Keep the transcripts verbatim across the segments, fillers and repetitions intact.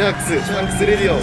シャークスシャークスレディオ。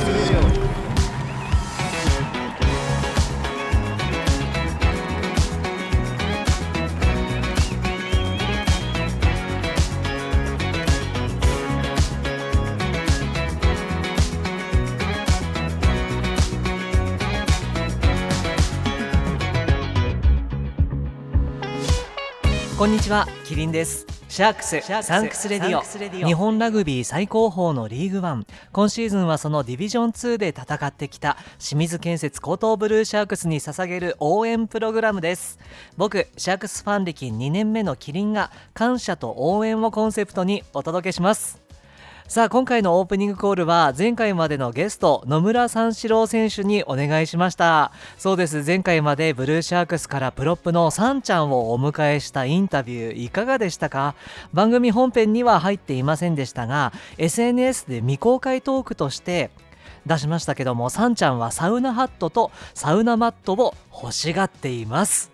こんにちは、キリンです。シャークスサンクスレディオ、日本ラグビー最高峰のリーグワン、今シーズンはそのディビジョンツーで戦ってきた清水建設高等ブルーシャークスに捧げる応援プログラムです。僕、シャークスファン歴にねんめのキリンが感謝と応援をコンセプトにお届けします。さあ、今回のオープニングコールは前回までのゲスト野村三四郎選手にお願いしました。そうです、前回までブルーシャークスからプロップのサンちゃんをお迎えしたインタビューいかがでしたか？番組本編には入っていませんでしたが エスエヌエス で未公開トークとして出しましたけども、サンちゃんはサウナハットとサウナマットを欲しがっています。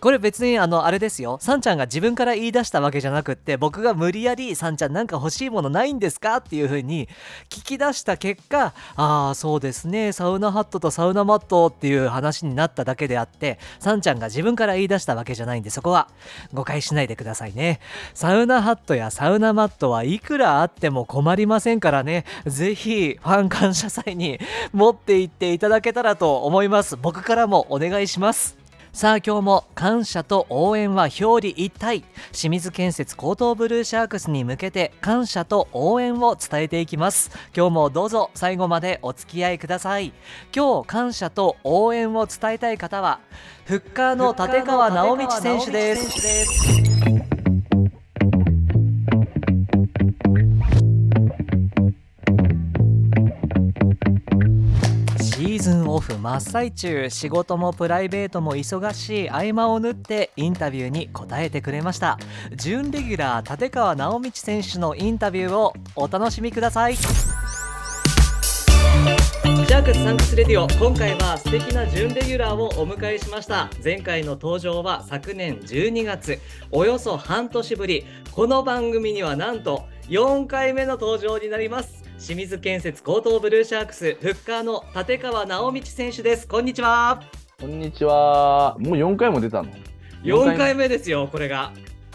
これ別にあのあれですよ、サンちゃんが自分から言い出したわけじゃなくって、僕が無理やりサンちゃんなんか欲しいものないんですかっていう風に聞き出した結果、ああそうですね、サウナハットとサウナマットっていう話になっただけであって、サンちゃんが自分から言い出したわけじゃないんで、そこは誤解しないでくださいね。サウナハットやサウナマットはいくらあっても困りませんからね、ぜひファン感謝祭に持って行っていただけたらと思います。僕からもお願いします。さあ、今日も感謝と応援は表裏一体、清水建設高等ブルーシャークスに向けて感謝と応援を伝えていきます。今日もどうぞ最後までお付き合いください。今日感謝と応援を伝えたい方はフッカーの立川直道選手です。シーズンオフ真っ最中、仕事もプライベートも忙しい合間を縫ってインタビューに答えてくれました。準レギュラー立川直道選手のインタビューをお楽しみください。シャークスサンクスレディオ、今回は素敵な準レギュラーをお迎えしました。前回の登場は昨年じゅうにがつ、およそ半年ぶり。この番組にはなんとよんかいめの登場になります。清水建設高等ブルーシャークスフッカーの立川直道選手です。こんにちは。こんにちは。もうよんかいも出たの？よんかいめですよ。これが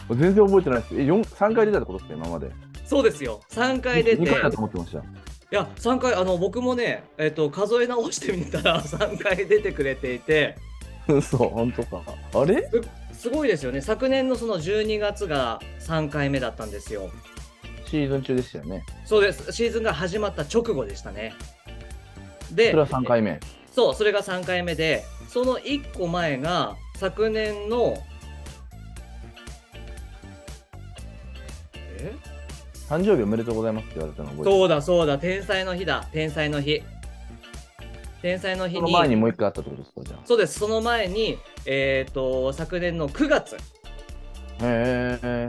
全然覚えてないです。え、さんかい出たってことですか今まで？そうですよ、さんかい出てにかいだと思ってました。いや、さんかい、あの僕もね、えっと、数え直してみたらさんかい出てくれていてそう、本当か。あれ？す、すごいですよね。昨年のそのじゅうにがつがさんかいめだったんですよ。シーズン中でしたよね。そうです、シーズンが始まった直後でしたね。でそれはさんかいめ。そう、それがさんかいめで、そのいっこまえが昨年のえ誕生日おめでとうございますって言われたの覚えてる？そうだそうだ、天才の日だ、天才の日、天才の日に、その前にもういっかいあったってことですか？じゃあそうです、その前にえっと昨年のくがつ。へえ。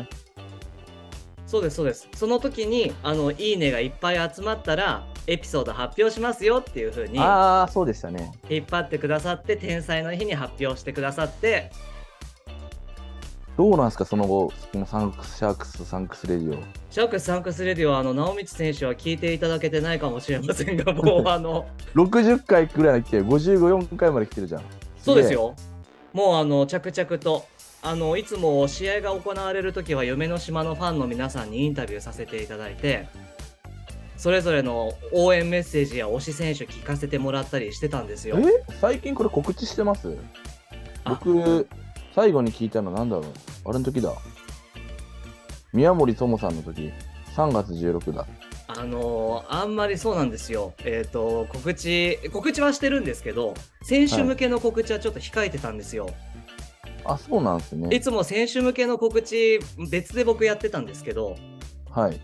そうですそうです、その時にあのいいねがいっぱい集まったらエピソード発表しますよっていう風に、あーそうでしたね、引っ張ってくださって天才の日に発表してくださって。どうなんですかその後、サンクスシャークスサンクスレディオシャークスサンクスレディオは、あの直道選手は聞いていただけてないかもしれませんがもうあのろくじゅっかいくらい来てごじゅうご、よんかいまで来てるじゃん。そうですよ、もうあの着々と、あのいつも試合が行われるときは夢の島のファンの皆さんにインタビューさせていただいて、それぞれの応援メッセージや推し選手聞かせてもらったりしてたんですよ。え、最近これ告知してます？僕最後に聞いたのなんだろう、あれの時だ、宮森友さんの時、さんがつじゅうろくだ。あのー、あんまりそうなんですよ、えーと、告知告知はしてるんですけど、選手向けの告知はちょっと控えてたんですよ、はい。あ、そうなんですね。いつも選手向けの告知別で僕やってたんですけど、はい、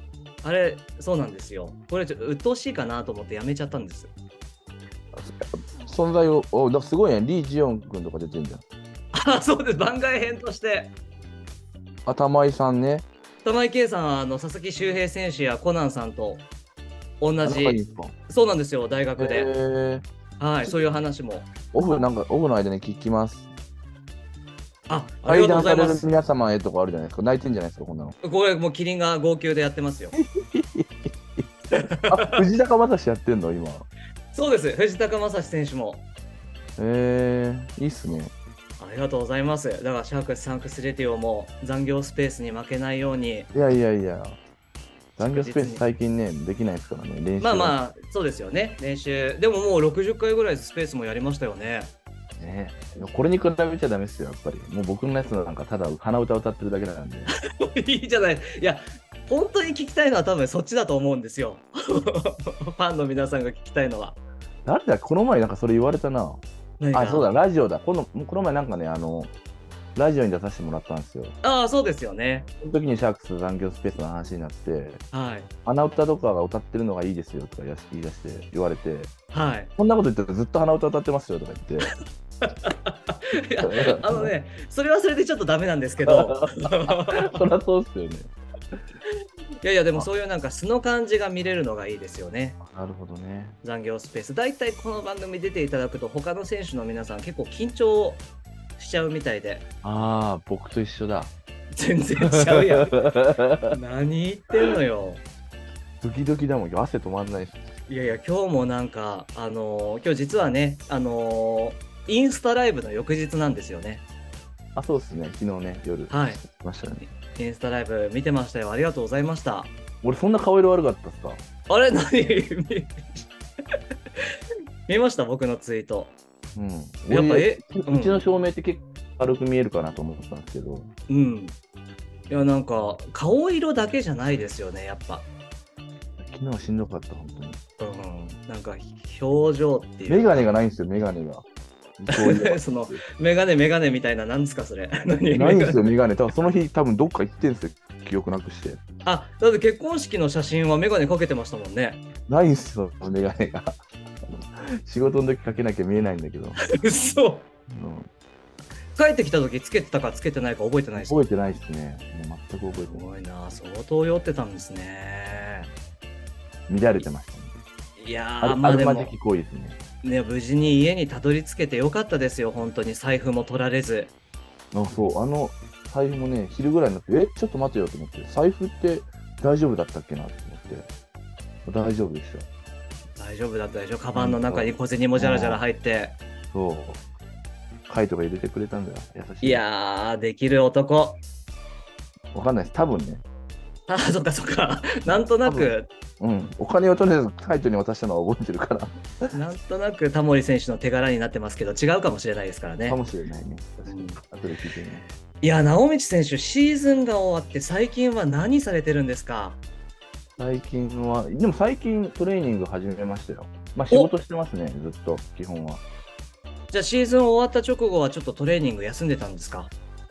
あれそうなんですよ、これちょっと鬱陶しいかなと思ってやめちゃったんです。存在をお、だすごいね、リー・ジヨン君とか出てるじゃん。あ、そうです、番外編として。あ、玉井さんね、玉井圭さんはあの佐々木周平選手やコナンさんと同じ、そうなんですよ、大学で、はい、そういう話もオフ、なんかオフの間に聞きます。あ、ありがとうございます。皆様へとかあるじゃないですか。泣いてんじゃないですかこんなの。これもうキリンが号泣でやってますよあ、藤高正史やってんの今。そうです、藤高正史選手も。えー、いいっすね。ありがとうございます。だからシャークスサンクスレディオも残業スペースに負けないように。いやいやいや、残業スペース最近ねできないですからね、練習。まあまあそうですよね、練習。でももうろくじゅっかいぐらいスペースもやりましたよね。ね、これに比べちゃダメですよ、やっぱり。もう僕のやつなんかただ鼻歌歌ってるだけなんで。いいじゃない。いや本当に聞きたいのは多分そっちだと思うんですよ。ファンの皆さんが聞きたいのは。誰だ、この前なんかそれ言われたな。あ、そうだ、ラジオだ。このこの前なんかね、あのラジオに出させてもらったんですよ。ああ、そうですよね。その時にシャークス残業スペースの話になって、はい、鼻歌とかが歌ってるのがいいですよとか言い出して言われて、はい、こんなこと言ってずっと鼻歌歌ってますよとか言って。いやあのね、それはそれでちょっとダメなんですけど。そりゃそうっすよね。いやいや、でもそういうなんか素の感じが見れるのがいいですよね。なるほどね。残業スペース、大体この番組出ていただくと他の選手の皆さん結構緊張しちゃうみたいで。ああ、僕と一緒だ。全然ちゃうやん。何言ってんのよ。ドキドキだもん、汗止まんないし。いやいや、今日もなんかあのー、今日実はね、あのーインスタライブの翌日なんですよね。あ、そうですね。昨日ね、夜、はい、ましたね。インスタライブ見てましたよ。ありがとうございました。俺そんな顔色悪かったっすか？あれ、何？見ました僕のツイート。うん。やっぱえ、うちの照明って結構軽く見えるかなと思ったんですけど。うん。いやなんか顔色だけじゃないですよね、やっぱ。昨日はしんどかった本当に。うん。なんか表情っていう。メガネがないんですよ、メガネが。そのメガネメガネみたいな、なんですかそれ。ないんですよメガネ。多分その日多分どっか行ってんですよ、記憶なくして。あ、だって結婚式の写真はメガネかけてましたもんね。ないんですよメガネが。仕事の時かけなきゃ見えないんだけど。嘘。うん。帰ってきた時つけてたかつけてないか覚えてないです。覚えてないですね。もう全く覚えてない。すごいな、相当酔ってたんですね。乱れてましたね。いやー、まあでも。あるまじき行為ですね。ね、無事に家にたどり着けてよかったですよ、本当に。財布も取られず。あ、そう、あの財布もね、昼ぐらいになって、え、ちょっと待てよと思って、財布って大丈夫だったっけなと思って、大丈夫でした。大丈夫だったでしょ、カバンの中に小銭もじゃらじゃら入って。そう、カイトが入れてくれたんだよ、優しい。いやー、できる男。わかんないです、多分ね。あ、そっかそっか。なんとなく、うん、お金をとりあえずカイトに渡したのは覚えてるからなんとなくタモリ選手の手柄になってますけど、違うかもしれないですからね。かもしれないね、確かに。後で聞いてね。いや、直道選手シーズンが終わって最近は何されてるんですか？最近はでも最近トレーニング始めましたよ。まあ仕事してますね、ずっと基本は。じゃあシーズン終わった直後はちょっとトレーニング休んでたんですか？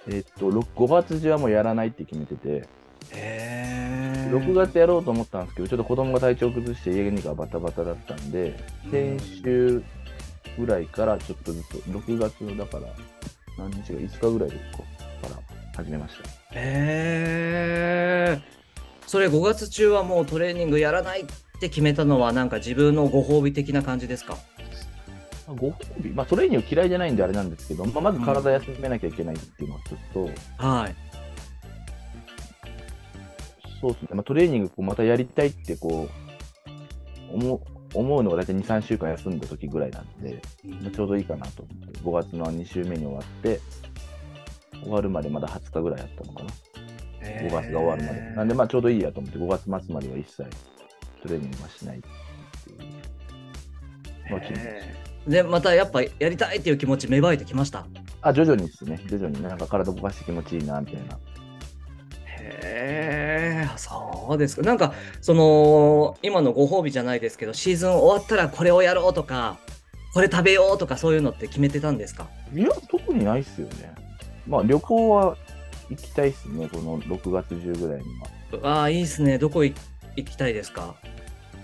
えっとごがつ中はもうやらないって決めてて。へー。ろくがつやろうと思ったんですけど、ちょっと子供が体調崩して家にがバタバタだったんで、先週ぐらいからちょっとずつ、ろくがつのだから何日かいつかぐらいですかから始めました。へー。それごがつ中はもうトレーニングやらないって決めたのは、なんか自分のご褒美的な感じですか？ご褒美、まあトレーニング嫌いじゃないんであれなんですけど、まあ、まず体休めなきゃいけないっていうのはちょっと、はい、そうですね。まあ、トレーニングをまたやりたいってこう 思, 思うのが大体にさんしゅうかん休んだ時ぐらいなんで、まあ、ちょうどいいかなと思って、ごがつのにしゅうめに終わって、終わるまでまだはつかぐらいやったのかな、ごがつが終わるまで。なんでまあちょうどいいやと思って、ごがつ末までは一切トレーニングはしないっていうのを決めました。でまたやっぱやりたいっていう気持ち芽生えてきました？あ、徐々にですね、徐々になんか体動かして気持ちいいなみたいな。へー、そうですか。なんかその今のご褒美じゃないですけど、シーズン終わったらこれをやろうとか、これ食べようとか、そういうのって決めてたんですか？いや、特にないっすよね。まあ旅行は行きたいっすね、このろくがつ中ぐらいには。ああ、いいっすね。どこ行きたいですか？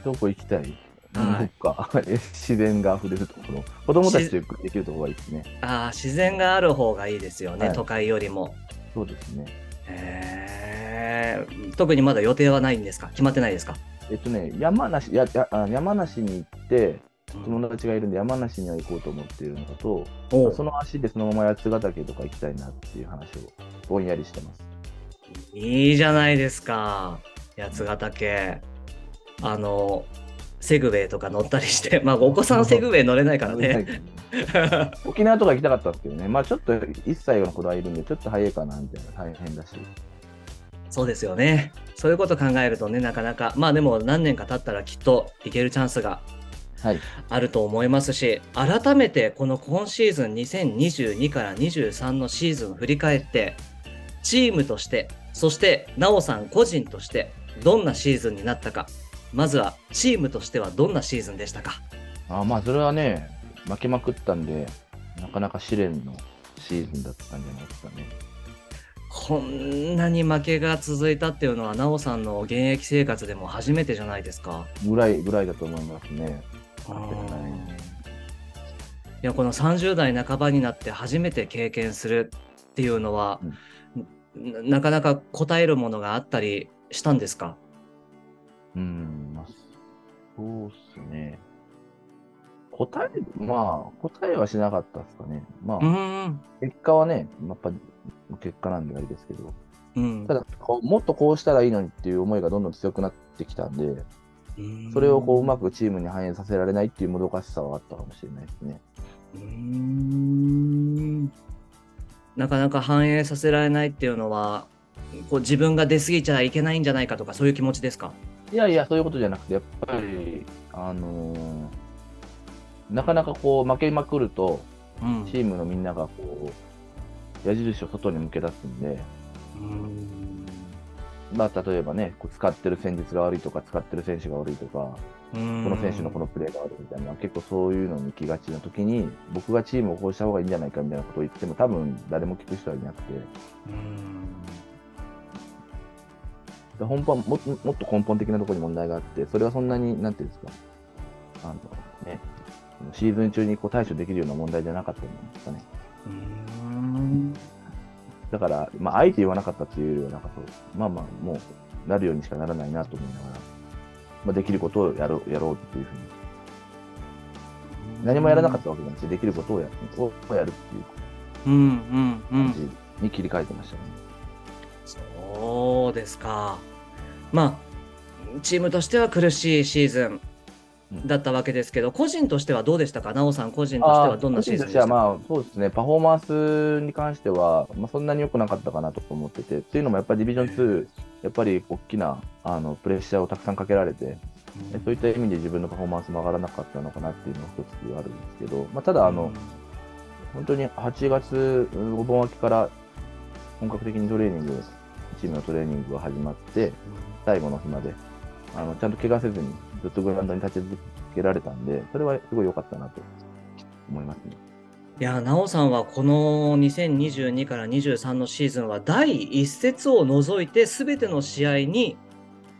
どこ行きたい？はい、か自然があふれるところ、子供たちとできるところがいいですね。ああ、自然がある方がいいですよね、はい、都会よりも。そうですね。えー、特にまだ予定はないんですか？決まってないですか？えっとね、山梨、やや山梨に行って、友達がいるんで山梨には行こうと思っているのと、うん、その足でそのまま八ヶ岳とか行きたいなっていう話をぼんやりしてます。いいじゃないですか、八ヶ岳。あのセグウェイとか乗ったりして、まあお子さんセグウェイ乗れないからね。沖縄とか行きたかったんですけどね、まあちょっといっさいの子がいるんで、ちょっと早いかなみたいな、大変だし。そうですよね。そういうこと考えるとね、なかなか、まあでも何年か経ったらきっと行けるチャンスがあると思いますし、はい、改めてこの今シーズンにせんにじゅうにからにじゅうさんのシーズンを振り返って、チームとして、そして奈緒さん個人として、どんなシーズンになったか。まずはチームとしてはどんなシーズンでしたか？ああ、まあそれはね、負けまくったんで、なかなか試練のシーズンだったんじゃないですかね。こんなに負けが続いたっていうのは奈緒さんの現役生活でも初めてじゃないですか？ぐらいぐらいだと思いますね。いや、このさんじゅう代半ばになって初めて経験するっていうのは、うん、な, なかなか答えるものがあったりしたんですか？うん、まあ、そうっすね。答え、まあ、答えはしなかったですかね。まあ、結果はね、やっぱ結果なんであれですけど、うん、ただこう、もっとこうしたらいいのにっていう思いがどんどん強くなってきたんで、うん、それをこう、うまくチームに反映させられないっていうもどかしさはあったかもしれないですね。うん。なかなか反映させられないっていうのは、こう自分が出過ぎちゃいけないんじゃないかとか、そういう気持ちですか？いやいや、そういうことじゃなくて、やっぱり、あのー、なかなかこう負けまくると、うん、チームのみんながこう矢印を外に向け出すんで、うん、まあ、例えばね、こう使ってる戦術が悪いとか、使ってる選手が悪いとか、うん、この選手のこのプレーが悪いみたいな、結構そういうのに行きがちなときに、僕がチームをこうした方がいいんじゃないかみたいなことを言っても、多分誰も聞く人はいなくて。うん、本当はもっと根本的なところに問題があって、それはそんなに、なんていうんですか、あの、ね、シーズン中にこう対処できるような問題じゃなかったんですかね。うーん、だから、まあ、あえて言わなかったというよりは、なんかそう、まあまあ、もう、なるようにしかならないなと思いながら、まあ、できることをやろう、やろうというふうに。何もやらなかったわけじゃなくて、できることをやる、をやるっていう感じに切り替えてましたね。うんうんうん、そうですか。まあチームとしては苦しいシーズンだったわけですけど、うん、個人としてはどうでしたか？奈緒さん個人としてはどんなシーズンでしたか？まあ、そうですね、パフォーマンスに関しては、まあ、そんなに良くなかったかなと思ってて、というのもやっぱりディビジョンツー、やっぱり大きなあのプレッシャーをたくさんかけられて、うん、そういった意味で自分のパフォーマンスも上がらなかったのかなっていうのが一つあるんですけど、まあ、ただあの、うん、本当にはちがつお盆明けから本格的にトレーニングをチームのトレーニングが始まって、最後の日まであのちゃんと怪我せずにずっとグラウンドに立ち続けられたんで、それはすごい良かったなと思いますね。いや、奈緒さんはこのにせんにじゅうにからにじゅうさんのシーズンは第一節を除いてすべての試合に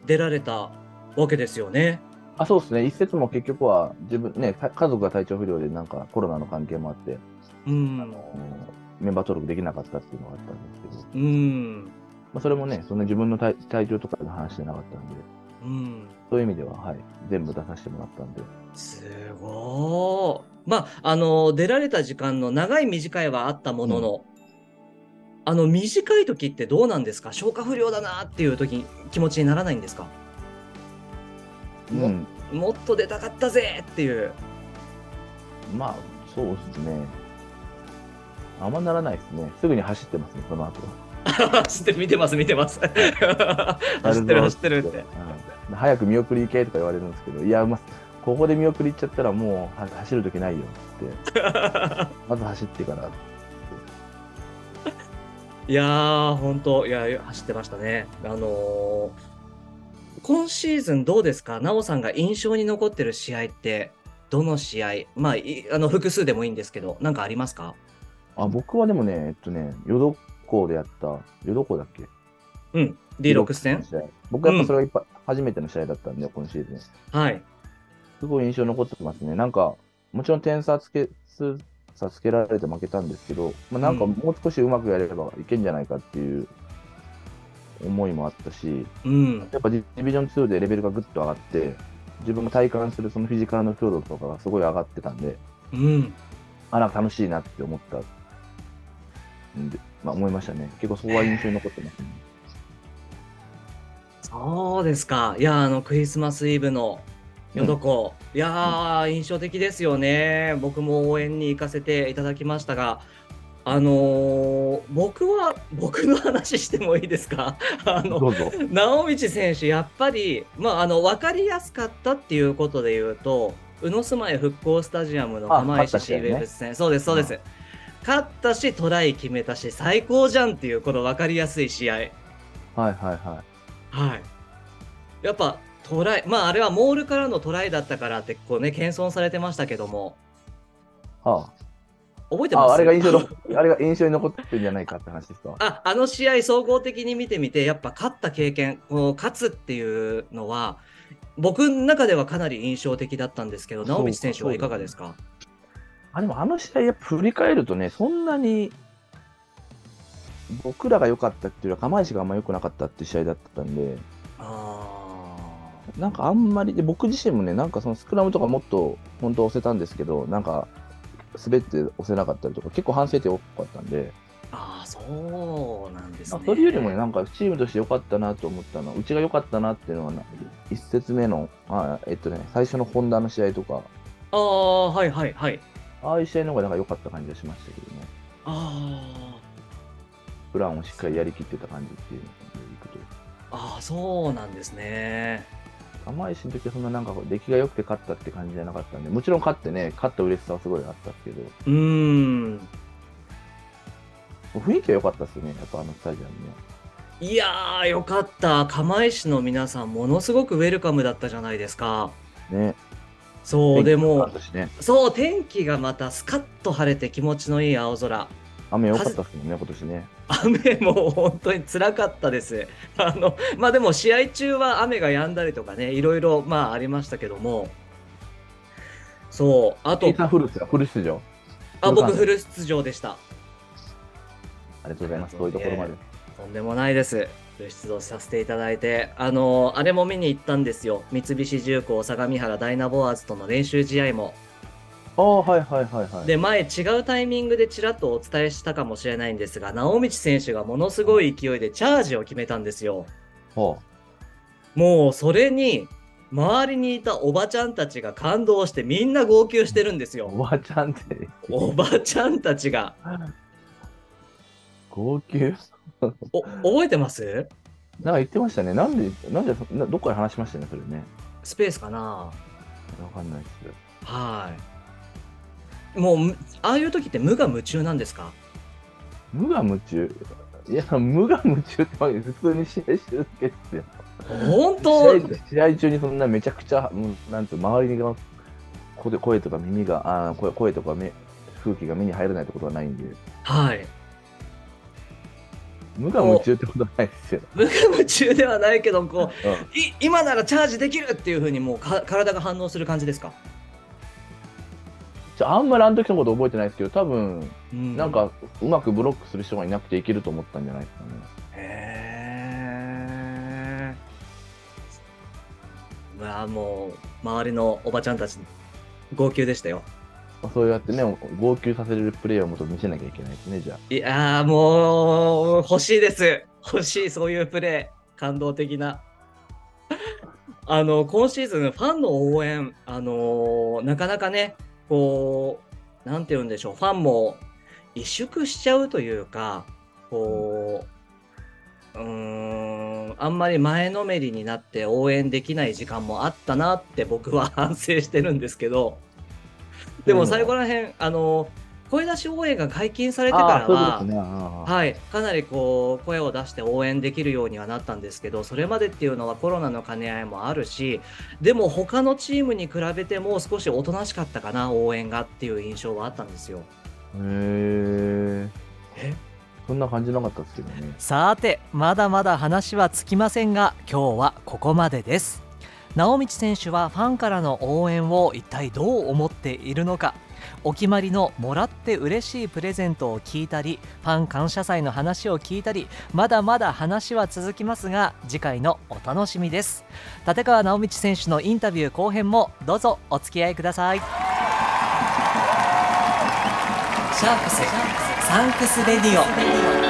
出られたわけですよね。あ、そうですね。一節も結局は自分ね、家族が体調不良でなんかコロナの関係もあって、うん、あのメンバー登録できなかったっていうのがあったんですけど。うん。それもね、そんな自分の 体, 体調とかの話じゃなかったんで、うん、そういう意味では、はい、全部出させてもらったんで。すごー。まあ、あの出られた時間の長い短いはあったものの、うん、あの短い時ってどうなんですか？消化不良だなっていう時、気持ちにならないんですか？うん、も, もっと出たかったぜっていう。まあ、そうですね。あんまならないですね。すぐに走ってますね、その後は。走ってる、見てます、見てます。走ってる、走ってるって。うん、早く見送り行けとか言われるんですけど、いや、ま、ここで見送り行っちゃったらもう走るときないよって。まず走ってからって。いやー、本当、いや、走ってましたね。あのー、今シーズンどうですか？奈緒さんが印象に残ってる試合って、どの試合、まあ、あの複数でもいいんですけど、なんかありますか？あ、僕はでもね、えっとね、よどこうでやった淀高だっけ？うん、ディーろく 戦。僕はやっぱそれがいっぱい、うん、初めての試合だったんで、今シーズン。はい。すごい印象残ってますね。なんかもちろん点差つけ差つけられて負けたんですけど、まあ、なんかもう少しうまくやればいけんじゃないかっていう思いもあったし、うん、やっぱディビジョンツーでレベルがぐっと上がって、自分が体感するそのフィジカルの強度とかがすごい上がってたんで、うん、あ、なんか楽しいなって思った。まあ思いましたね。結構そこは印象に残ってますね。そうですか。いや、あの、クリスマスイブのうヨドん。コ、いうん。やー、印象的ですよね。僕も応援に行かせていただきましたが、あのー僕は、僕の話してもいいですか？ あの、どうぞ。直道選手、やっぱり、まあ、あの、わかりやすかったっていうことで言うと、宇野住まい復興スタジアムのあ、釜勝っ石たシ試ー合ウェイブね。ス戦、そうです、そううでん。す。勝ったし、トライ決めたし、最高じゃんっていう、このわかりやすい試合。はいはいはい。はい。やっぱトライ、まああれはモールからのトライだったからってこうね、謙遜されてましたけども、は覚えてあ。まあ、あれがす？ 印象の、あれが印象に残ってるんじゃないかって話ですか。あ、あの試合総合的に見てみて、やっぱ勝った経験、こう勝つっていうのは、僕の中ではかなり印象的だったんですけど、直そ道う選か、手はそういでかすがでね。すか？あ、でもあの試合、やっぱ振り返るとね、そんなに僕らが良かったっていうよりは、釜石があんま良くなかったっていう試合だったんで、あなんかあんまり、で僕自身もね、なんかそのスクラムとかもっと本当は押せたんですけど、なんか滑って押せなかったりとか、結構反省点多かったんで、ーあー、そうなんですあ、それよりもね、ね。なんかチームとして良かったなと思ったのは、うちが良かったなっていうのはな、一節目の、あえっとね、最初のホンダの試合とか、ああ、はいはいはい。ああいう試合の方がなんか良かった感じがしましたけどね、ああ、プランをしっかりやりきってた感じっていうのでいくと。ああ、そうなんですね。釜石の時はそんななんかこう出来が良くて勝ったって感じじゃなかったんで、もちろん勝ってね、勝った嬉しさはすごいあったんですけど、うーん。雰囲気は良かったですよね、やっぱあのスタジアムね。いやー、よかった。釜石の皆さん、ものすごくウェルカムだったじゃないですか。ね、そう、天で気も良かっも、たしね、そう、天気がまたスカッと晴れて気持ちのいい青空。雨良かっ風、たですもんね、今年ね。雨も本当に辛かったです。あの、まあでも試合中は雨が止んだりとかね、いろいろまあありましたけども、そう、あ A と、さんフルですよ、フル出場、あ、フル僕参フ戦。ル出場でした。ありがとうございなます、そのういうところまで。で。とんでもないです。出動させていただいて、あの、あれも見に行ったんですよ。三菱重工相模原ダイナボアーズとの練習試合も。ああ、はいはいはいはい。で、前違うタイミングでちらっとお伝えしたかもしれないんですが、直道選手がものすごい勢いでチャージを決めたんですよ。はもうそれに、周りにいたおばちゃんたちが感動してみんな号泣してるんですあ、よ。おばちゃんって おばちゃんたちが。号泣 お、覚えてます？なんか言ってましたね。なんで、なんで、などっかで話しましたね、それね。スペースかな。わかんないです。はい。もう、むああいう時って無我夢中なんですか？無我夢中。いや、無我夢中ってわけで、普通に試合してるだけですよ。本試当、合試合中にそんなめちゃくちゃ、もうなんて周りが声声とか耳が、あー声声とか目空気が目に入らないってことはないんで、はい。無我夢こ中ってことはないですよ。う、無我夢中ではないけど、こうん、う、い、今ならチャージできるっていうふうにもうか体が反応する感じですか？ちょあんまりあの時のこと覚えてないですけど、多分うなんん。かうまくブロックする人がいなくていけると思ったんじゃないですかね。へえ。うわ、もう、周りのおばちゃんたち、号泣でしたよ。まあ、そうやってね、号泣させるプレーをもっと見せなきゃいけないですね、じゃあ。いやー、もう、欲しいです。欲しい、そういうプレー。感動的な。あの、今シーズン、ファンの応援、あのーなかなかね、こう、なんて言うんでしょう、ファンも萎縮しちゃうというか、うん、こう、うーん、あんまり前のめりになって応援できない時間もあったなって僕は 反省してるんですけど、でというもの最後は、らへん、あのー声出し応援が解禁されてかああ、らそういうことですは、ね。ああ、あはい、かなりこう声を出して応援できるようにはなったんですけど、それまでっていうのはコロナの兼ね合いもあるし、でも他のチームに比べても少しおとなしかったかな、応援がっていう印象はあったんですよ。あ、へえ、え、そんな感じなかったですけどね。さて、まだまだ話は尽きませんが、今日はここまでです。直道選手はファンからの応援を一体どう思っているのか、お決まりのもらって嬉しいプレゼントを聞いたり、ファン感謝祭の話を聞いたり、まだまだ話は続きますが、次回のお楽しみです。立川直道選手のインタビュー後編もどうぞお付き合いください。シャープスサンクスレディオ。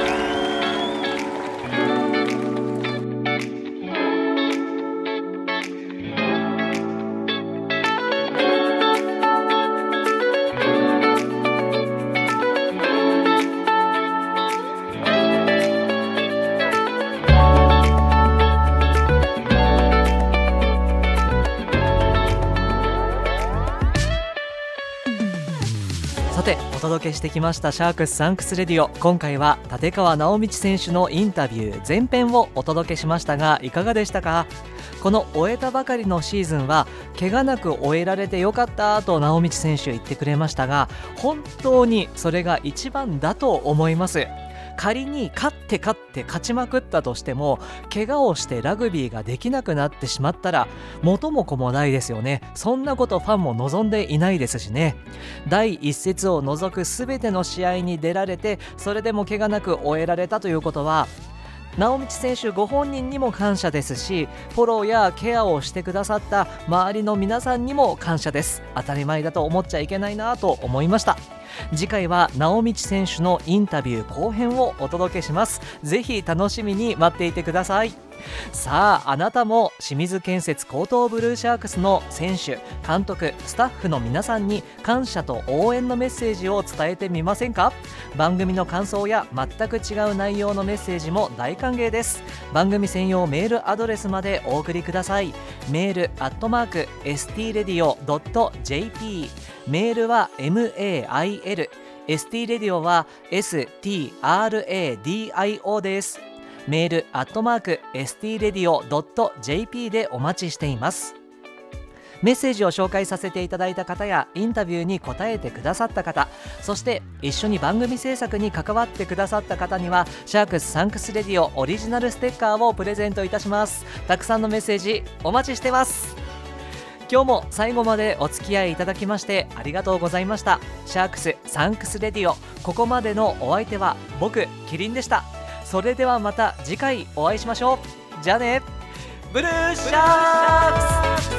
てお届けしてきましたシャークスサンクスレディオ、今回は立川直道選手のインタビュー前編をお届けしましたが、いかがでしたか？この終えたばかりのシーズンは怪我なく終えられてよかったと直道選手言ってくれましたが、本当にそれが一番だと思います。仮に勝って勝って勝ちまくったとしても、怪我をしてラグビーができなくなってしまったら元も子もないですよね。そんなことファンも望んでいないですしね。第一節を除く全ての試合に出られて、それでも怪我なく終えられたということは、直道選手ご本人にも感謝ですし、フォローやケアをしてくださった周りの皆さんにも感謝です。当たり前だと思っちゃいけないなと思いました。次回は直道選手のインタビュー後編をお届けします。ぜひ楽しみに待っていてください。さあ、あなたも清水建設高等ブルーシャークスの選手、監督、スタッフの皆さんに感謝と応援のメッセージを伝えてみませんか？番組の感想や全く違う内容のメッセージも大歓迎です。番組専用メールアドレスまでお送りください。メールアットマーク エスティーレディオドットジェーピー、 メールは エムエーアイエル、 エスティーレディオ は エスティーアールエーディーアイオー です。メールアットマーク エスティーレディオドットジェーピー でお待ちしています。メッセージを紹介させていただいた方や、インタビューに答えてくださった方、そして一緒に番組制作に関わってくださった方にはシャークスサンクスレディオオリジナルステッカーをプレゼントいたします。たくさんのメッセージお待ちしてます。今日も最後までお付き合いいただきましてありがとうございました。シャークスサンクスレディオ、ここまでのお相手は僕キリンでした。それではまた次回お会いしましょう。じゃあね、ブルーシャークス。